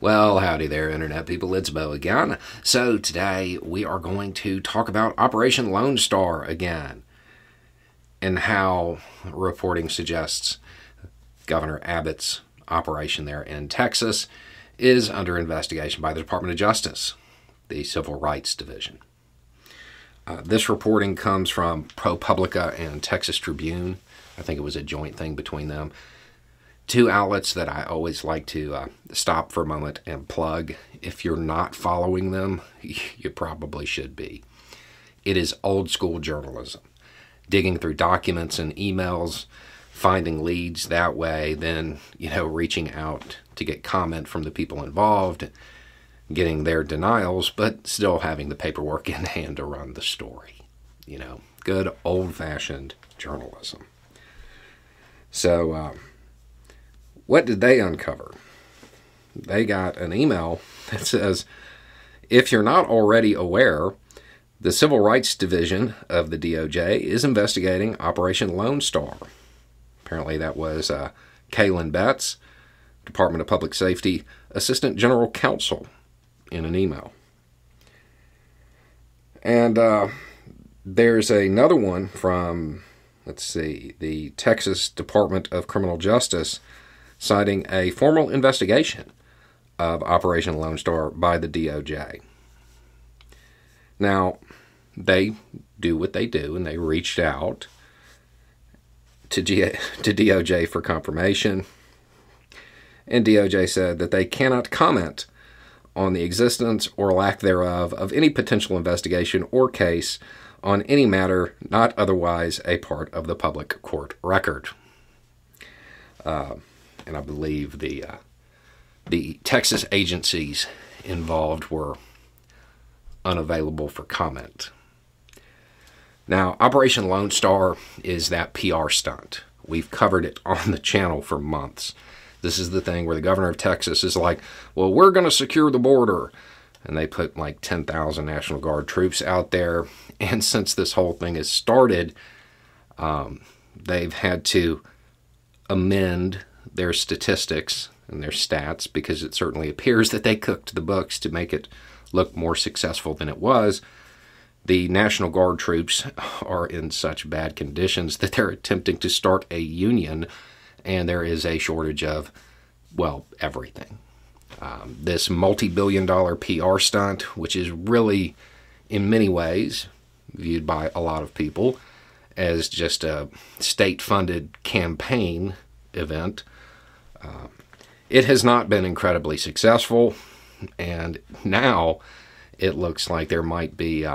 Well, howdy there, Internet people. It's Bo again. So today we are going to talk about Operation Lone Star again and how reporting suggests Governor Abbott's operation there in Texas is under investigation by the Department of Justice, the Civil Rights Division. This reporting comes from ProPublica and Texas Tribune. I think it was a joint thing between them. Two outlets that I always like to stop for a moment and plug. If you're not following them, you probably should be. It is old school journalism. Digging through documents and emails, finding leads that way, then, reaching out to get comment from the people involved, getting their denials, but still having the paperwork in hand to run the story. Good old-fashioned journalism. So, what did they uncover? They got an email that says, if you're not already aware, the Civil Rights Division of the DOJ is investigating Operation Lone Star. Apparently that was Kaylin Betts, Department of Public Safety Assistant General Counsel, in an email. And there's another one from, the Texas Department of Criminal Justice, citing a formal investigation of Operation Lone Star by the DOJ. Now, they do what they do, and they reached out to DOJ for confirmation, and DOJ said that they cannot comment on the existence or lack thereof of any potential investigation or case on any matter not otherwise a part of the public court record. And I believe the Texas agencies involved were unavailable for comment. Now, Operation Lone Star is that PR stunt. We've covered it on the channel for months. This is the thing where the governor of Texas is like, well, we're going to secure the border. And they put like 10,000 National Guard troops out there. And since this whole thing has started, they've had to amend their statistics and their stats, because it certainly appears that they cooked the books to make it look more successful than it was. The National Guard troops are in such bad conditions that they're attempting to start a union, and there is a shortage of, well, everything. This multi-billion-dollar PR stunt, which is really, in many ways, viewed by a lot of people as just a state-funded campaign event, it has not been incredibly successful, and now it looks like there might be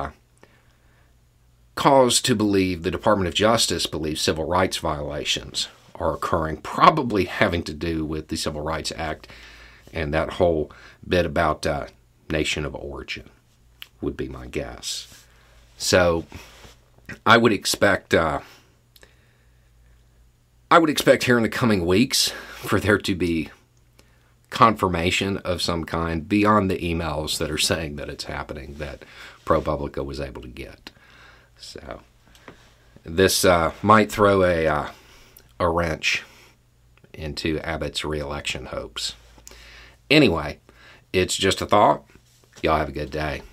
cause to believe the Department of Justice believes civil rights violations are occurring, probably having to do with the Civil Rights Act and that whole bit about nation of origin would be my guess. So I would expect here in the coming weeks for there to be confirmation of some kind beyond the emails that are saying that it's happening that ProPublica was able to get. So this might throw a wrench into Abbott's re-election hopes. Anyway, it's just a thought. Y'all have a good day.